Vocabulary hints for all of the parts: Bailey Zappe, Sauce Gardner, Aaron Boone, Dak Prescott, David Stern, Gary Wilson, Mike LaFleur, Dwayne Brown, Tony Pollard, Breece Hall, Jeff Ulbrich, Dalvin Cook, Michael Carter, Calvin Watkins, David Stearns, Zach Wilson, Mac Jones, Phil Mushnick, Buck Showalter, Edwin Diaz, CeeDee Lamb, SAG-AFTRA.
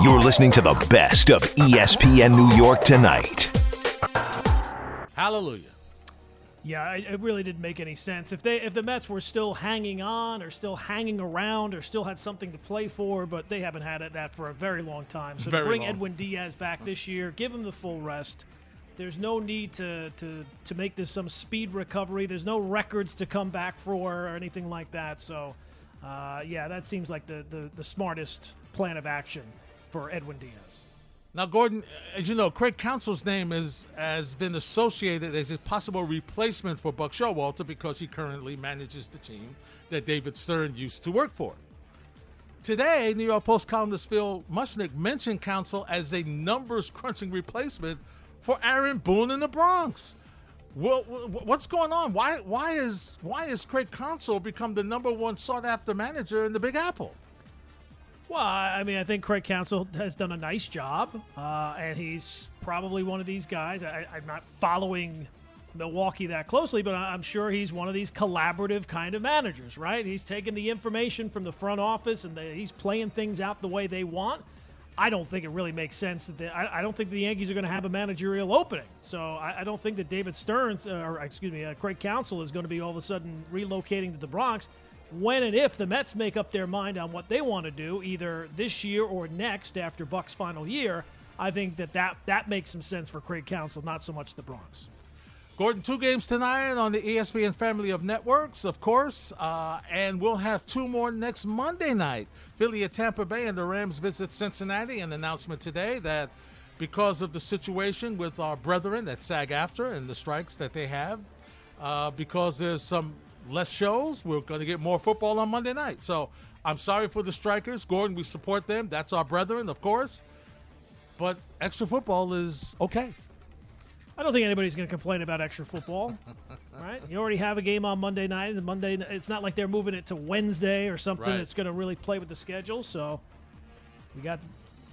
You're listening to the best of ESPN New York Tonight. Hallelujah. Yeah, it really didn't make any sense. If the Mets were still hanging on or still hanging around or still had something to play for, but they haven't had that for a very long time. So to bring Edwin Diaz back this year, give him the full rest. There's no need to make this some speed recovery. There's no records to come back for or anything like that. So, yeah, that seems like the smartest plan of action for Edwin Diaz. Now, Gordon, as you know, Craig Counsell's name has been associated as a possible replacement for Buck Showalter because he currently manages the team that David Stern used to work for. Today, New York Post columnist Phil Mushnick mentioned Counsell as a numbers-crunching replacement for Aaron Boone in the Bronx. Well, what's going on? Why is Craig Counsell become the number one sought-after manager in the Big Apple? Well, I mean, I think Craig Counsell has done a nice job, and he's probably one of these guys. I'm not following Milwaukee that closely, but I'm sure he's one of these collaborative kind of managers, right? He's taking the information from the front office, and he's playing things out the way they want. I don't think it really makes sense that I don't think the Yankees are going to have a managerial opening. So I don't think that David Stearns, Craig Counsell is going to be all of a sudden relocating to the Bronx when and if the Mets make up their mind on what they want to do either this year or next after Buck's final year. I think that makes some sense for Craig Counsell, not so much the Bronx. Gordon, 2 games tonight on the ESPN family of networks, of course, and we'll have 2 more next Monday night. Philly at Tampa Bay and the Rams visit Cincinnati. An announcement today that because of the situation with our brethren at SAG-AFTRA and the strikes that they have, because there's some less shows, we're going to get more football on Monday night. So I'm sorry for the strikers. Gordon, we support them. That's our brethren, of course. But extra football is okay. I don't think anybody's going to complain about extra football, right? You already have a game on Monday night. And Monday, it's not like they're moving it to Wednesday or something right. That's going to really play with the schedule. So we got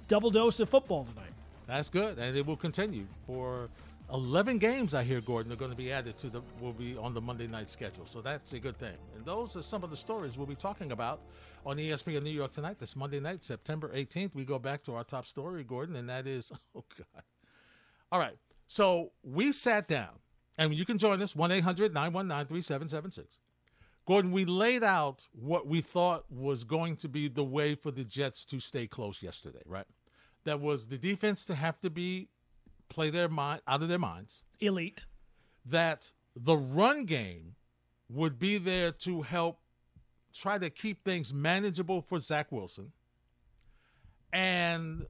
double dose of football tonight. That's good, and it will continue for 11 games. I hear, Gordon, are going to be added to will be on the Monday night schedule. So that's a good thing. And those are some of the stories we'll be talking about on ESPN New York Tonight this Monday night, September 18th. We go back to our top story, Gordon, and that is, oh God, all right. So we sat down, and you can join us, 1-800-919-3776. Gordon, we laid out what we thought was going to be the way for the Jets to stay close yesterday, right? That was the defense to have to play their mind out of their minds. Elite. That the run game would be there to help try to keep things manageable for Zach Wilson. And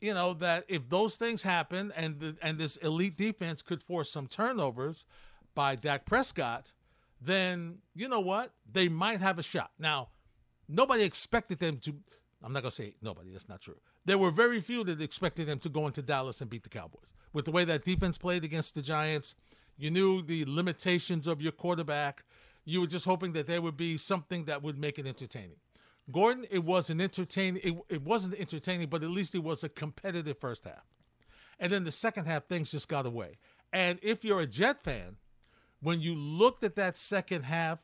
you know, that if those things happen and this elite defense could force some turnovers by Dak Prescott, then you know what? They might have a shot. Now, nobody expected them to – I'm not going to say nobody. That's not true. There were very few that expected them to go into Dallas and beat the Cowboys. With the way that defense played against the Giants, you knew the limitations of your quarterback. You were just hoping that there would be something that would make it entertaining. Gordon, it wasn't entertaining, but at least it was a competitive first half. And then the second half, things just got away. And if you're a Jet fan, when you looked at that second half,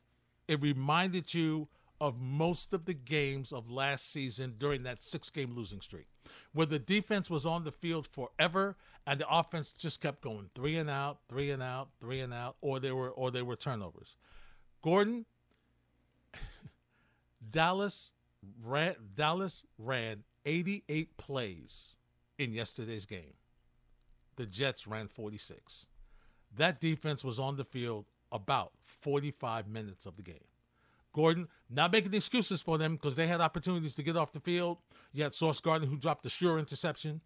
it reminded you of most of the games of last season during that 6-game losing streak, where the defense was on the field forever and the offense just kept going 3 and out, or there were turnovers. Gordon, Dallas ran 88 plays in yesterday's game. The Jets ran 46. That defense was on the field about 45 minutes of the game. Gordon, not making excuses for them because they had opportunities to get off the field. You had Sauce Gardner who dropped the sure interception.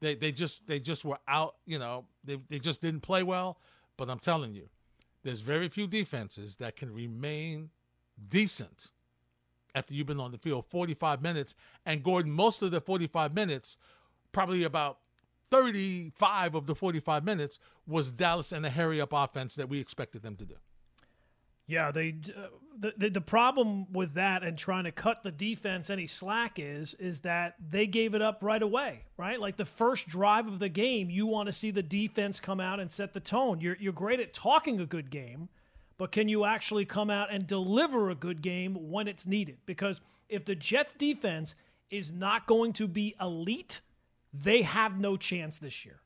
They just were out, you know, they just didn't play well. But I'm telling you, there's very few defenses that can remain decent after you've been on the field 45 minutes. And Gordon, most of the 45 minutes, probably about 35 of the 45 minutes, was Dallas and the hurry-up offense that we expected them to do. Yeah, the problem with that and trying to cut the defense any slack is that they gave it up right away, right? Like the first drive of the game, you want to see the defense come out and set the tone. You're great at talking a good game, but can you actually come out and deliver a good game when it's needed? Because if the Jets defense is not going to be elite, they have no chance this year.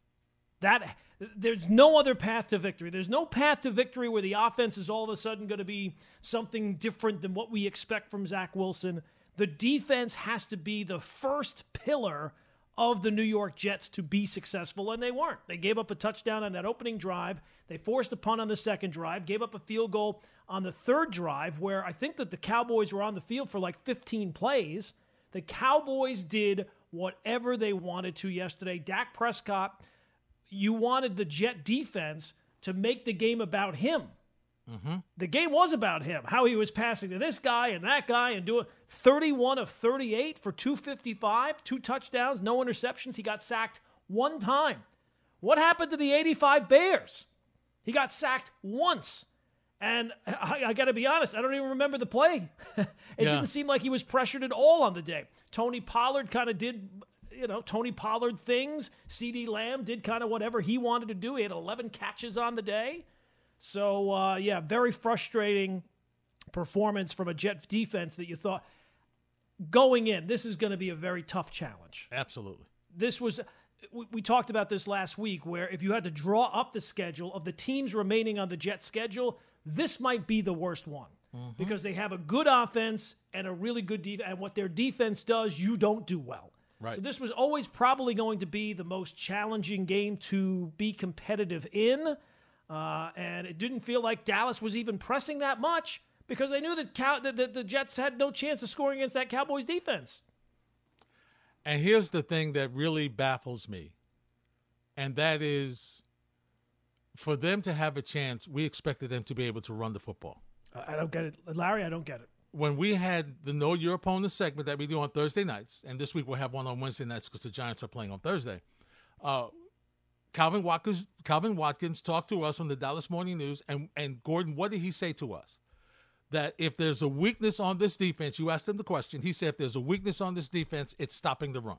That there's no other path to victory. There's no path to victory where the offense is all of a sudden going to be something different than what we expect from Zach Wilson. The defense has to be the first pillar of the New York Jets to be successful, and they weren't. They gave up a touchdown on that opening drive. They forced a punt on the second drive, gave up a field goal on the third drive, where I think that the Cowboys were on the field for like 15 plays. The Cowboys did whatever they wanted to yesterday. Dak Prescott, you wanted the Jet defense to make the game about him. Mm-hmm. The game was about him, how he was passing to this guy and that guy and doing 31 of 38 for 255, 2 touchdowns, no interceptions. He got sacked 1 time. What happened to the 85 Bears? He got sacked once. And I got to be honest, I don't even remember the play. It didn't seem like he was pressured at all on the day. Tony Pollard kind of did, you know, Tony Pollard things. CeeDee Lamb did kind of whatever he wanted to do. He had 11 catches on the day. So, very frustrating performance from a Jet defense that you thought, going in, this is going to be a very tough challenge. Absolutely. This was, we talked about this last week, where if you had to draw up the schedule of the teams remaining on the Jet schedule, this might be the worst one. Mm-hmm. Because they have a good offense and a really good defense, and what their defense does, you don't do well. Right. So this was always probably going to be the most challenging game to be competitive in. And it didn't feel like Dallas was even pressing that much because they knew that the Jets had no chance of scoring against that Cowboys defense. And here's the thing that really baffles me, and that is for them to have a chance, we expected them to be able to run the football. I don't get it. Larry, I don't get it. When we had the Know Your Opponent segment that we do on Thursday nights, and this week we'll have one on Wednesday nights because the Giants are playing on Thursday, Calvin Watkins talked to us on the Dallas Morning News, and Gordon, what did he say to us? That if there's a weakness on this defense, you asked him the question, he said if there's a weakness on this defense, it's stopping the run.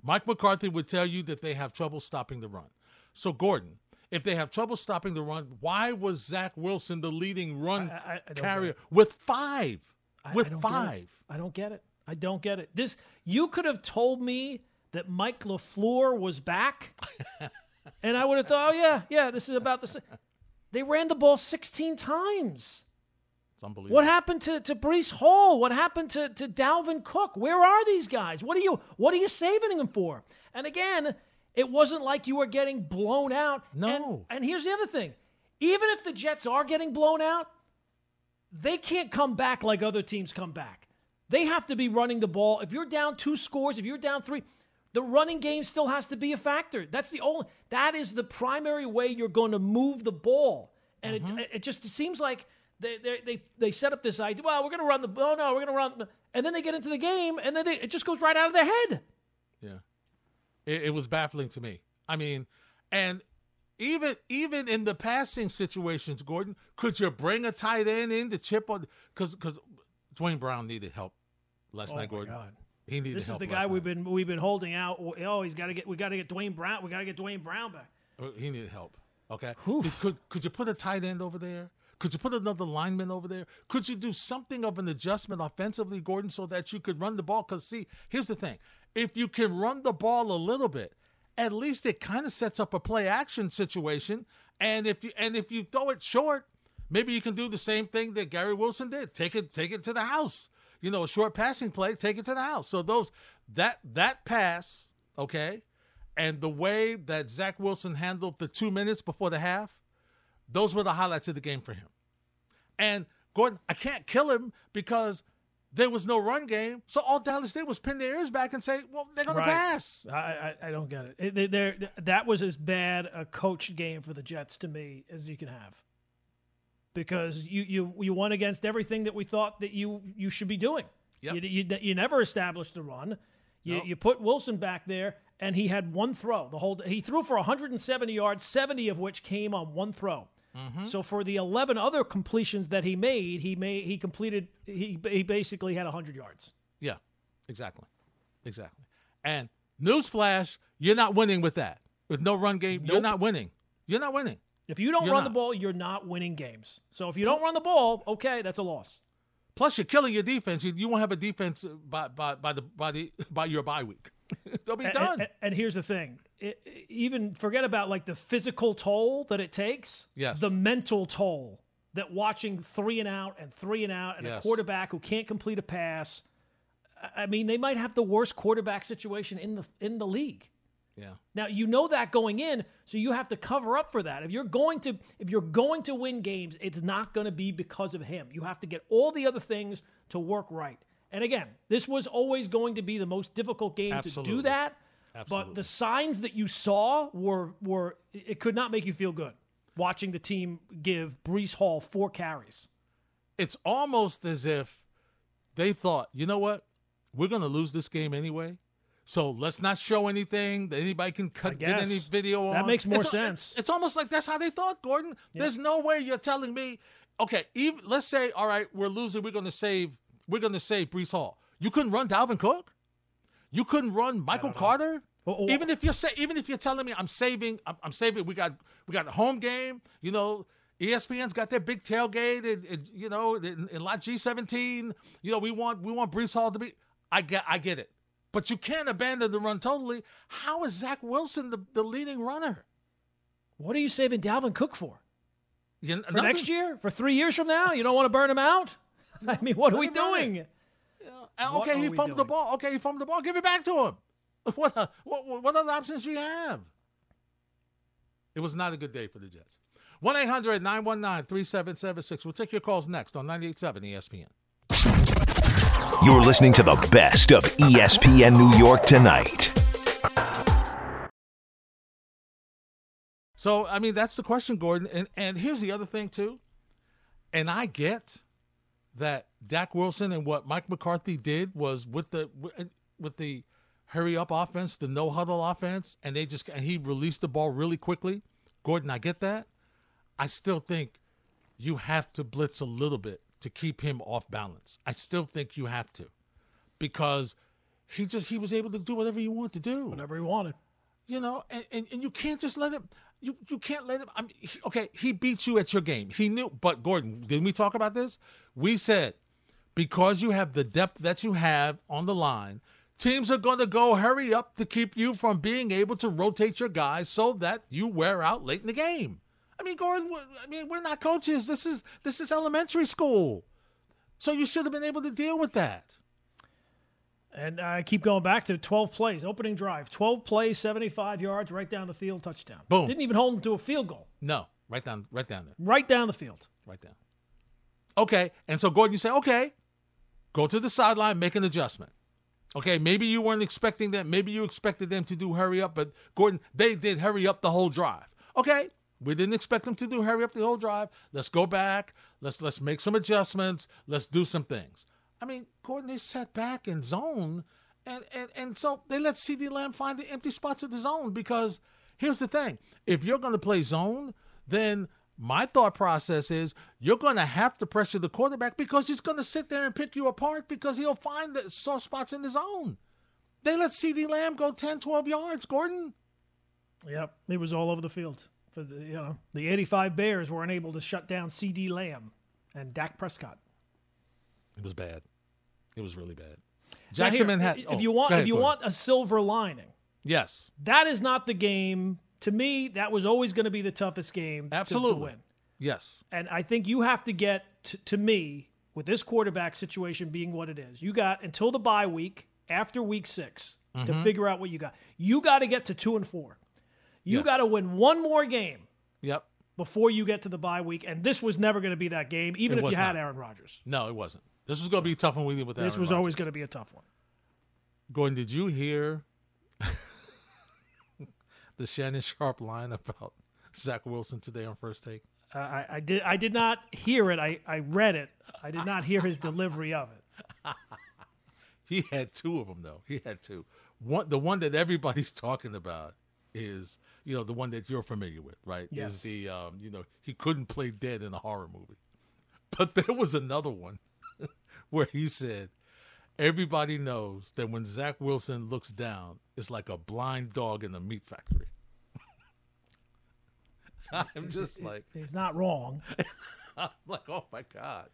Mike McCarthy would tell you that they have trouble stopping the run. So, Gordon, if they have trouble stopping the run, why was Zach Wilson the leading run carrier with 5? I don't get it. I don't get it. This, you could have told me that Mike LaFleur was back. And I would have thought, this is about the same. They ran the ball 16 times. It's unbelievable. What happened to Breece Hall? What happened to Dalvin Cook? Where are these guys? What are you saving them for? And again, it wasn't like you were getting blown out. No. And here's the other thing. Even if the Jets are getting blown out, they can't come back like other teams come back. They have to be running the ball. If you're down 2 scores, if you're down 3... the running game still has to be a factor. That is the primary way you're going to move the ball. And it just seems like they set up this idea, well, we're going to run the ball. Oh, no, we're going to run. And then they get into the game, and then it just goes right out of their head. Yeah. It was baffling to me. I mean, and even in the passing situations, Gordon, could you bring a tight end in to chip on? Because Dwayne Brown needed help last night, Gordon. Oh, my God. This is the guy we've been holding out. Oh, we got to get Dwayne Brown. We got to get Dwayne Brown back. He needed help. Okay. Could you put a tight end over there? Could you put another lineman over there? Could you do something of an adjustment offensively, Gordon, so that you could run the ball? Because see, here's the thing: if you can run the ball a little bit, at least it kind of sets up a play action situation. And if you throw it short, maybe you can do the same thing that Gary Wilson did: take it to the house. You know, a short passing play, take it to the house. So that pass, okay, and the way that Zach Wilson handled the 2 minutes before the half, those were the highlights of the game for him. And, Gordon, I can't kill him because there was no run game. So all Dallas did was pin their ears back and say, well, they're going to pass. I don't get it. That was as bad a coached game for the Jets to me as you can have. Because you won against everything that we thought that you should be doing. Yep. You never established the run. You put Wilson back there, and he had 1 throw. The whole he threw for 170 yards, 70 of which came on 1 throw. Mm-hmm. So for the 11 other completions that he basically had 100 yards. Yeah, exactly. And newsflash, you're not winning with that. With no run game, You're not winning. You're not winning. If you don't run the ball, you're not winning games. So if you don't run the ball, okay, that's a loss. Plus, you're killing your defense. You won't have a defense by your bye week. They'll be done. And here's the thing: even forget about like the physical toll that it takes. Yes. The mental toll that watching three and out and a quarterback who can't complete a pass. I mean, they might have the worst quarterback situation in the league. Yeah. Now you know that going in, so you have to cover up for that. If you're going to win games, it's not going to be because of him. You have to get all the other things to work right. And again, this was always going to be the most difficult game to do that. Absolutely. But the signs that you saw were it could not make you feel good watching the team give Breece Hall 4 carries. It's almost as if they thought, you know what, we're going to lose this game anyway. So let's not show anything that anybody can get any video on. That makes more sense. It's almost like that's how they thought, Gordon. Yeah. There's no way you're telling me, okay, let's say, all right, we're losing. We're going to save Breece Hall. You couldn't run Dalvin Cook. You couldn't run Michael Carter. Well, even if you're telling me I'm saving. We got a home game. You know, ESPN's got their big tailgate. In lot G17. You know, we want Breece Hall to be. I get it. But you can't abandon the run totally. How is Zach Wilson the leading runner? What are you saving Dalvin Cook for? For next year? For 3 years from now? You don't want to burn him out? I mean, what are we doing? Yeah. Okay, he fumbled the ball. Give it back to him. What other options do you have? It was not a good day for the Jets. 1-800-919-3776. We'll take your calls next on 98.7 ESPN. You're listening to the best of ESPN New York Tonight. So, I mean, that's the question, Gordon. And here's the other thing, too. And I get that Dak Wilson and what Mike McCarthy did was with the hurry-up offense, the no-huddle offense, and he released the ball really quickly. Gordon, I get that. I still think you have to blitz a little bit to keep him off balance. I still think you have to, because he was able to do whatever he wanted to do. Whatever he wanted. You know, and you can't just let him, you can't let him, I mean, he beat you at your game. He knew, but Gordon, didn't we talk about this? We said, because you have the depth that you have on the line, teams are going to go hurry up to keep you from being able to rotate your guys so that you wear out late in the game. I mean, Gordon, we're not coaches. This is elementary school. So you should have been able to deal with that. And I keep going back to 12 plays, opening drive. 12 plays, 75 yards, right down the field, touchdown. Boom. Didn't even hold him to a field goal. No, right down there. Right down the field. Right down. Okay, and so, Gordon, you say, okay, go to the sideline, make an adjustment. Okay, maybe you weren't expecting that. Maybe you expected them to do hurry up, but, Gordon, they did hurry up the whole drive. Okay. We didn't expect them to do hurry up the whole drive. Let's go back. Let's make some adjustments. Let's do some things. I mean, Gordon, they sat back in zone, and so they let CeeDee Lamb find the empty spots of the zone, because here's the thing. If you're going to play zone, then my thought process is you're going to have to pressure the quarterback, because he's going to sit there and pick you apart, because he'll find the soft spots in the zone. They let CeeDee Lamb go 10, 12 yards, Gordon. Yep, he was all over the field. For the, you know, the 85 Bears were unable to shut down CeeDee Lamb and Dak Prescott. It was bad. It was really bad. Jackson, Manhattan. If you want a silver lining, yes, that is not the game. To me, that was always going to be the toughest game. Absolutely. To win. Yes. And I think you have to get to me with this quarterback situation being what it is. You got until the bye week after week 6 to figure out what you got. You got to get to 2-4. You got to win one more game before you get to the bye week, and this was never going to be that game, even if you had Aaron Rodgers. No, it wasn't. This was going to be a tough one with Aaron Rodgers. This was always going to be a tough one. Gordon, did you hear the Shannon Sharp line about Zach Wilson today on First Take? I did. I did not hear it. I read it. I did not hear his delivery of it. He had 2 of them, though. He had 2. The one that everybody's talking about is, you know, the one that you're familiar with, right? Yes. Is the, you know, he couldn't play dead in a horror movie. But there was another one where he said, everybody knows that when Zach Wilson looks down, it's like a blind dog in a meat factory. I'm just like... He's not wrong. I'm like, oh, my God.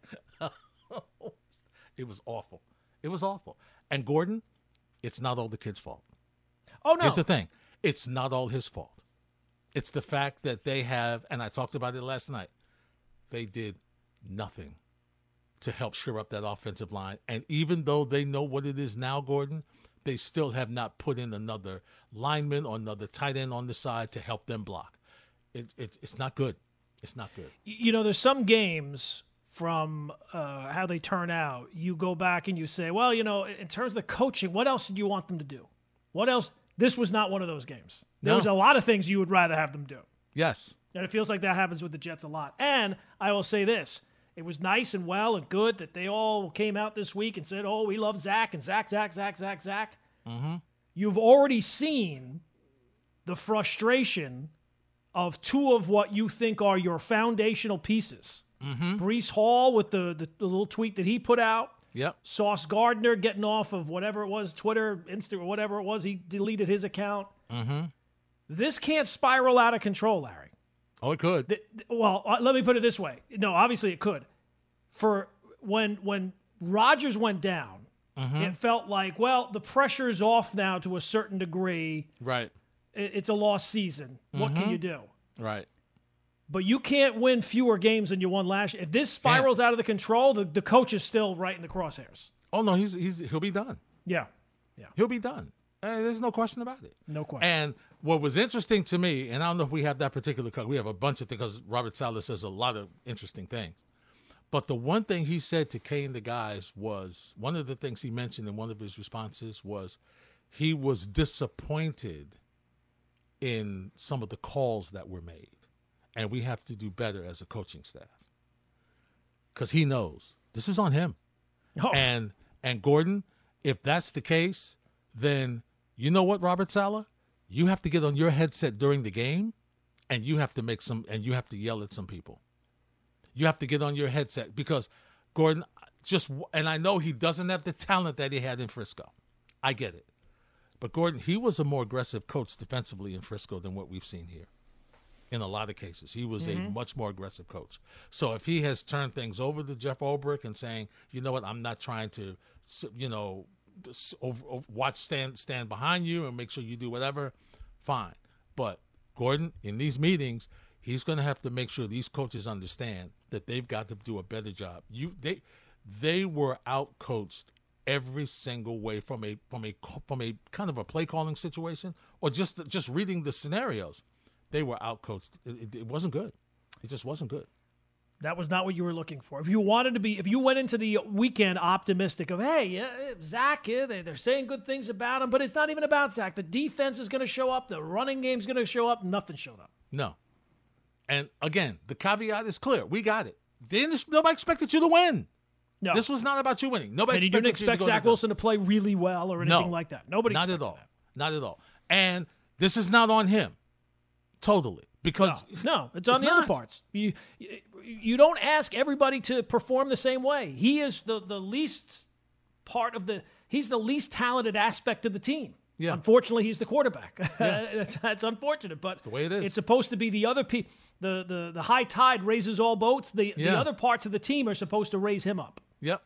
It was awful. It was awful. And Gordon, it's not all the kid's fault. Oh, no. Here's the thing. It's not all his fault. It's the fact that they have, and I talked about it last night, they did nothing to help shore up that offensive line. And even though they know what it is now, Gordon, they still have not put in another lineman or another tight end on the side to help them block. It's not good. It's not good. You know, there's some games from how they turn out. You go back and you say, well, you know, in terms of the coaching, what else did you want them to do? What else? This was not one of those games. There was a lot of things you would rather have them do. Yes. And it feels like that happens with the Jets a lot. And I will say this. It was nice and well and good that they all came out this week and said, oh, we love Zach and Zach. Mm-hmm. You've already seen the frustration of two of what you think are your foundational pieces. Mm-hmm. Breece Hall with the little tweet that he put out. Yep. Sauce Gardner getting off of whatever it was, Twitter, Instagram, whatever it was. He deleted his account. Mm-hmm. This can't spiral out of control, Larry. Oh, it could. Well, let me put it this way. No, obviously it could. For when Rodgers went down, it felt like, well, the pressure's off now to a certain degree. Right. It's a lost season. What can you do? Right. But you can't win fewer games than you won last year. If this spirals out of the control, the coach is still right in the crosshairs. Oh, no, he'll be done. Yeah. Yeah. He'll be done. There's no question about it. No question. And what was interesting to me, and I don't know if we have that particular cut. We have a bunch of things because Robert Saleh says a lot of interesting things. But the one thing he said to Kay and the guys was, one of the things he mentioned in one of his responses was he was disappointed in some of the calls that were made. And we have to do better as a coaching staff. Because he knows. This is on him. Oh. And Gordon, if that's the case, then you know what, Robert Saleh? You have to get on your headset during the game and you have to make some and you have to yell at some people. You have to get on your headset because Gordon just and I know he doesn't have the talent that he had in Frisco. I get it. But Gordon, he was a more aggressive coach defensively in Frisco than what we've seen here. In a lot of cases, he was a much more aggressive coach. So if he has turned things over to Jeff Ulbrich and saying, you know what, I'm not trying to, you know, stand behind you and make sure you do whatever, fine. But Gordon, in these meetings, he's going to have to make sure these coaches understand that they've got to do a better job. They were outcoached every single way from a kind of a play calling situation or just reading the scenarios. They were outcoached. It wasn't good. It just wasn't good. That was not what you were looking for. If you wanted to be, if you went into the weekend optimistic of, hey, Zach, they're saying good things about him, but it's not even about Zach. The defense is going to show up. The running game's going to show up. Nothing showed up. No. And again, the caveat is clear. We got it. Nobody expected you to win. No. This was not about you winning. Nobody. And you didn't expect Zach Wilson to play really well or anything like that. Nobody. Not at all. Not at all. And this is not on him. Totally. Because no, it's on the other parts. You don't ask everybody to perform the same way. He is the least part of he's the least talented aspect of the team. Yeah. Unfortunately, he's the quarterback. Yeah. That's unfortunate, but it's the way it is. It's supposed to be the other people. The high tide raises all boats. The other parts of the team are supposed to raise him up. Yep.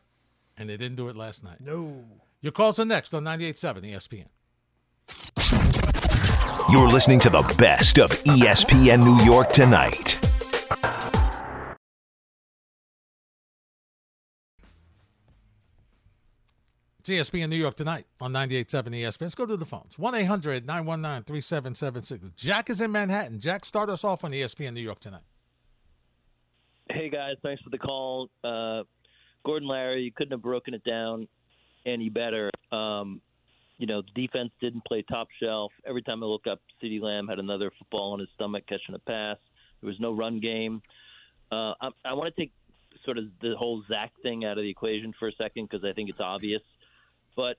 And they didn't do it last night. No. Your calls are next on 98.7 ESPN. You're listening to the best of ESPN New York Tonight. It's ESPN New York Tonight on 98.7 ESPN. Let's go to the phones. 1-800-919-3776. Jack is in Manhattan. Jack, start us off on ESPN New York Tonight. Hey, guys. Thanks for the call. Gordon, Larry, you couldn't have broken it down any better. You know, the defense didn't play top shelf. Every time I look up, CeeDee Lamb had another football on his stomach catching a pass. There was no run game. I want to take sort of the whole Zach thing out of the equation for a second because I think it's obvious. But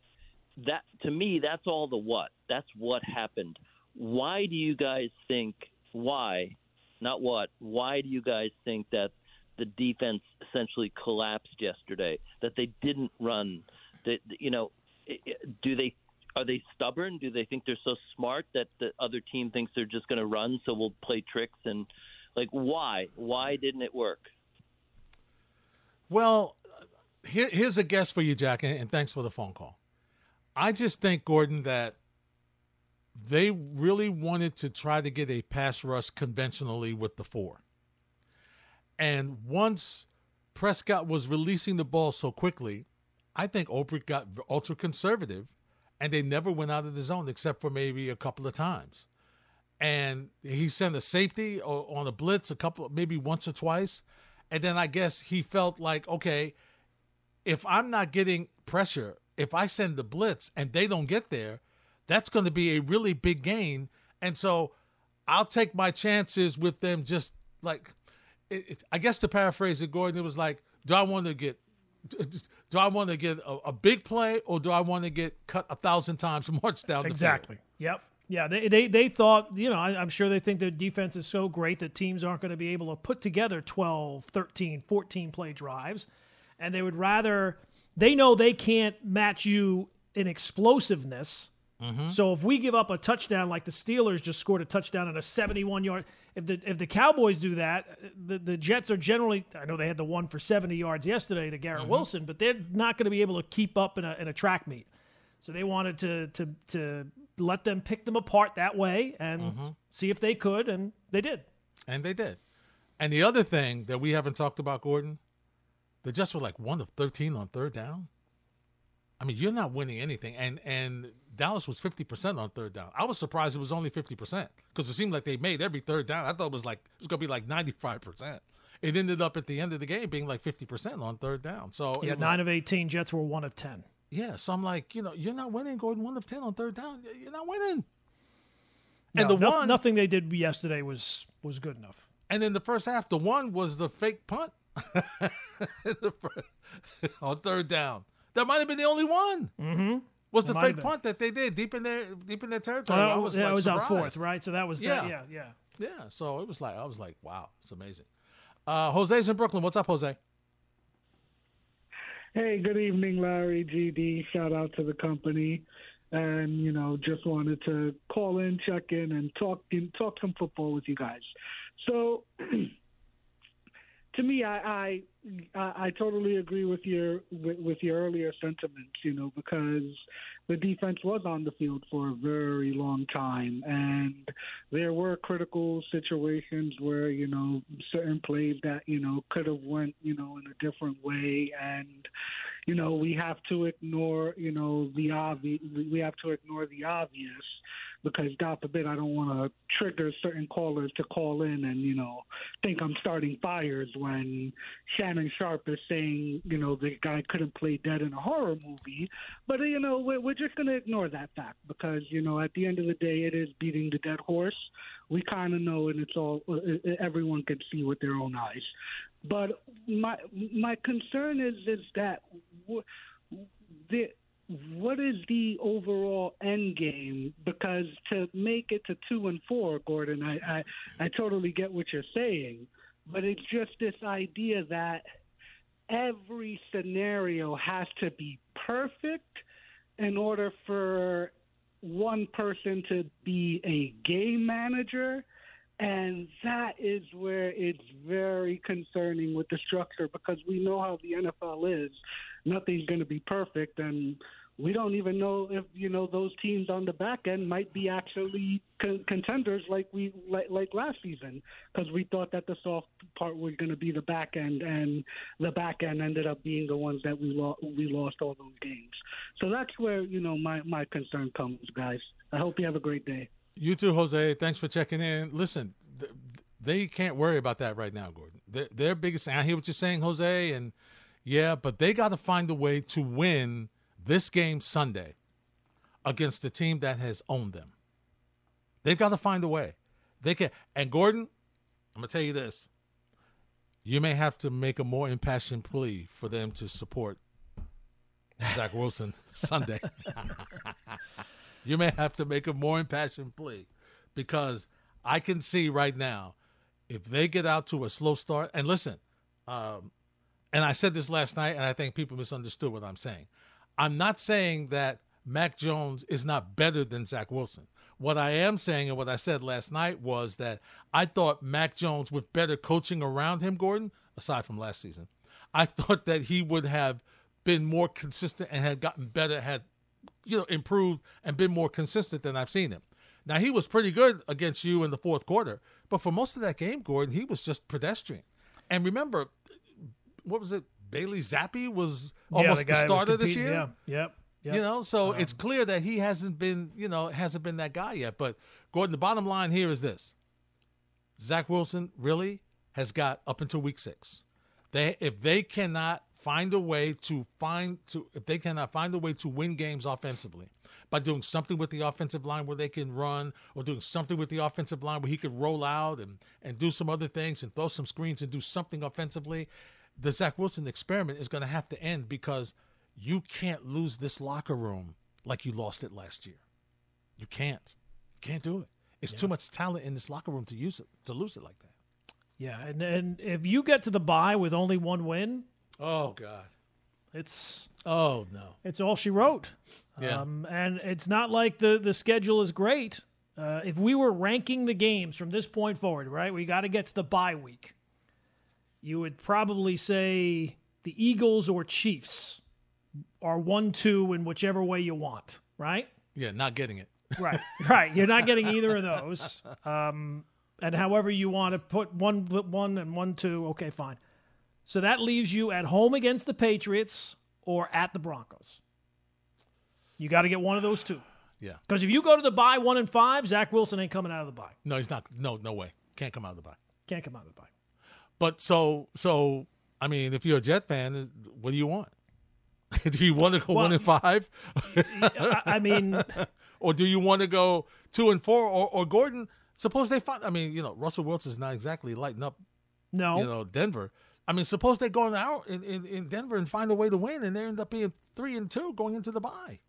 that, to me, that's all the what. That's what happened. Why do you guys think – why, not what, why do you guys think that the defense essentially collapsed yesterday, that they didn't run, that, you know, do they – are they stubborn? Do they think they're so smart that the other team thinks they're just going to run, so we'll play tricks? And, like, why? Why didn't it work? Well, here's a guess for you, Jack, and thanks for the phone call. I just think, Gordon, that they really wanted to try to get a pass rush conventionally with the four. And once Prescott was releasing the ball so quickly, I think Ulbrich got ultra conservative, and they never went out of the zone except for maybe a couple of times. And he sent a safety on a blitz a couple, maybe once or twice. And then I guess he felt like, okay, if I'm not getting pressure, if I send the blitz and they don't get there, that's going to be a really big gain. And so I'll take my chances with them. Just like, I guess to paraphrase it, Gordon, it was like, do I want to get a big play, or do I want to get cut 1,000 times and march down the field? Exactly. Yep. Yeah, they thought, you know, I'm sure they think their defense is so great that teams aren't going to be able to put together 12, 13, 14-play drives, and they would rather – they know they can't match you in explosiveness. Mm-hmm. So if we give up a touchdown, like the Steelers just scored a touchdown on a 71-yard – if the Cowboys do that, the Jets are generally – I know they had the one for 70 yards yesterday to Garrett mm-hmm. Wilson, but they're not going to be able to keep up in a track meet. So they wanted to let them pick them apart that way and mm-hmm. see if they could, and they did. And they did. And the other thing that we haven't talked about, Gordon, the Jets were like 1 of 13 on third down. I mean, you're not winning anything. And Dallas was 50% on third down. I was surprised it was only 50% because it seemed like they made every third down. I thought it was going to be like 95%. It ended up at the end of the game being like 50% on third down. So yeah, 9 of 18, Jets were 1 of 10. Yeah, so I'm like, you know, you're not winning, Gordon. 1 of 10 on third down, you're not winning. And no, nothing they did yesterday was good enough. And in the first half, the one was the fake punt on third down. That might have been the only one. Mm-hmm. Was it the fake punt that they did deep in their territory? I was like, it was on fourth, right? So that was yeah. So it was like, I was like, wow, it's amazing. Jose's in Brooklyn. What's up, Jose? Hey, good evening, Larry, GD. Shout out to the company. And, you know, just wanted to call in, check in, and talk some football with you guys. So, to me, I totally agree with your earlier sentiments, you know, because the defense was on the field for a very long time, and there were critical situations where, you know, certain plays that, you know, could have went, you know, in a different way, and, you know, we have to ignore, you know, the obvious, because God forbid, I don't want to trigger certain callers to call in and, you know, think I'm starting fires when Shannon Sharp is saying, you know, the guy couldn't play dead in a horror movie. But, you know, we're just going to ignore that fact because, you know, at the end of the day, it is beating the dead horse. We kind of know, and it's all everyone can see with their own eyes. But my concern is that what is the overall end game? Because to make it to 2-4, Gordon, I totally get what you're saying. But it's just this idea that every scenario has to be perfect in order for one person to be a game manager. And that is where it's very concerning with the structure, because we know how the NFL is. Nothing's going to be perfect, and we don't even know if, you know, those teams on the back end might be actually contenders like last season, because we thought that the soft part was going to be the back end, and the back end ended up being the ones that we lost all those games. So that's where, you know, my concern comes, guys. I hope you have a great day. You too, Jose. Thanks for checking in. Listen, they can't worry about that right now, Gordon. Their biggest – I hear what you're saying, Jose, and yeah, but they got to find a way to win this game Sunday against a team that has owned them. They've got to find a way. They can. And, Gordon, I'm going to tell you this. You may have to make a more impassioned plea for them to support Zach Wilson Sunday. You may have to make a more impassioned plea, because I can see right now if they get out to a slow start. And listen, and I said this last night, and I think people misunderstood what I'm saying. I'm not saying that Mac Jones is not better than Zach Wilson. What I am saying, and what I said last night, was that I thought Mac Jones, with better coaching around him, Gordon, aside from last season, I thought that he would have been more consistent and had gotten better, had, you know, improved and been more consistent than I've seen him. Now, he was pretty good against you in the fourth quarter, but for most of that game, Gordon, he was just pedestrian. And remember, what was it? Bailey Zappe was almost the starter this year. Yeah. You know, so it's clear that he hasn't been, you know, hasn't been that guy yet. But, Gordon, the bottom line here is this. Zach Wilson really has got up until week 6. If they cannot find a way to win games offensively by doing something with the offensive line where they can run, or doing something with the offensive line where he could roll out and do some other things and throw some screens and do something offensively, the Zach Wilson experiment is going to have to end, because you can't lose this locker room like you lost it last year. You can't. You can't do it. It's too much talent in this locker room to use it, to lose it like that. Yeah, and if you get to the bye with only one win, oh God, it's all she wrote. Yeah, and it's not like the schedule is great. If we were ranking the games from this point forward, right, we got to get to the bye week. You would probably say the Eagles or Chiefs are 1-2 in whichever way you want, right? Yeah, not getting it. Right. You're not getting either of those. And however you want to put 1-1 and 1-2, okay, fine. So that leaves you at home against the Patriots or at the Broncos. You got to get one of those two. Yeah. Because if you go to the bye 1-5, Zach Wilson ain't coming out of the bye. No, he's not. No way. Can't come out of the bye. But so I mean, if you're a Jet fan, what do you want? Do you want to go 1-5? I mean, or do you want to go 2-4? Or Gordon, suppose they find, I mean, you know, Russell Wilson's not exactly lighting up, you know, Denver. I mean, suppose they go out in Denver and find a way to win, and they end up being 3-2 going into the bye.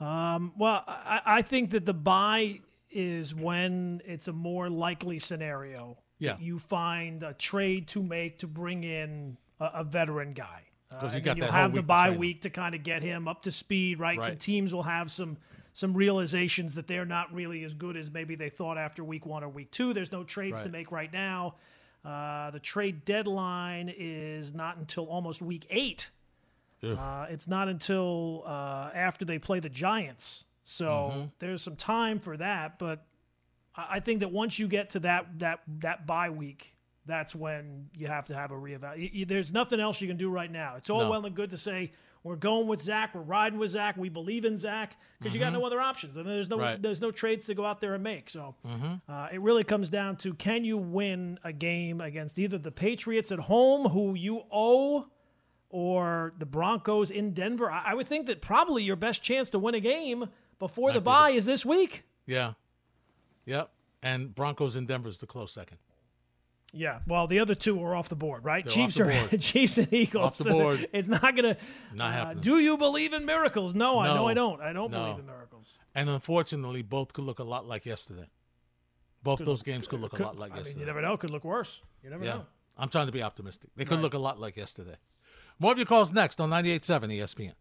Well, I think that the bye is when it's a more likely scenario. Yeah. You find a trade to make to bring in a veteran guy. You'll have the bye week to kind of get him up to speed, right? Some teams will have some realizations that they're not really as good as maybe they thought after week 1 or week 2. There's no trades to make right now. The trade deadline is not until almost week 8. It's not until after they play the Giants. So there's some time for that. But I think that once you get to that bye week, that's when you have to have a reevaluation. There's nothing else you can do right now. It's all well and good to say, we're going with Zach. We're riding with Zach. We believe in Zach, because you got no other options. And there's no trades to go out there and make. So it really comes down to, can you win a game against either the Patriots at home, who you owe, or the Broncos in Denver? I would think that probably your best chance to win a game before the bye is this week. Yeah. Yep. And Broncos in Denver is the close second. Yeah, well, the other two are off the board, right? They're Chiefs and Eagles. Off the board. It's not going to happen. Do you believe in miracles? No, I know I don't. I don't believe in miracles. And unfortunately, both could look a lot like yesterday. Both those games could look a lot like yesterday. I mean, you never know. Could look worse. You never know. I'm trying to be optimistic. They could look a lot like yesterday. More of your calls next on 98.7 ESPN.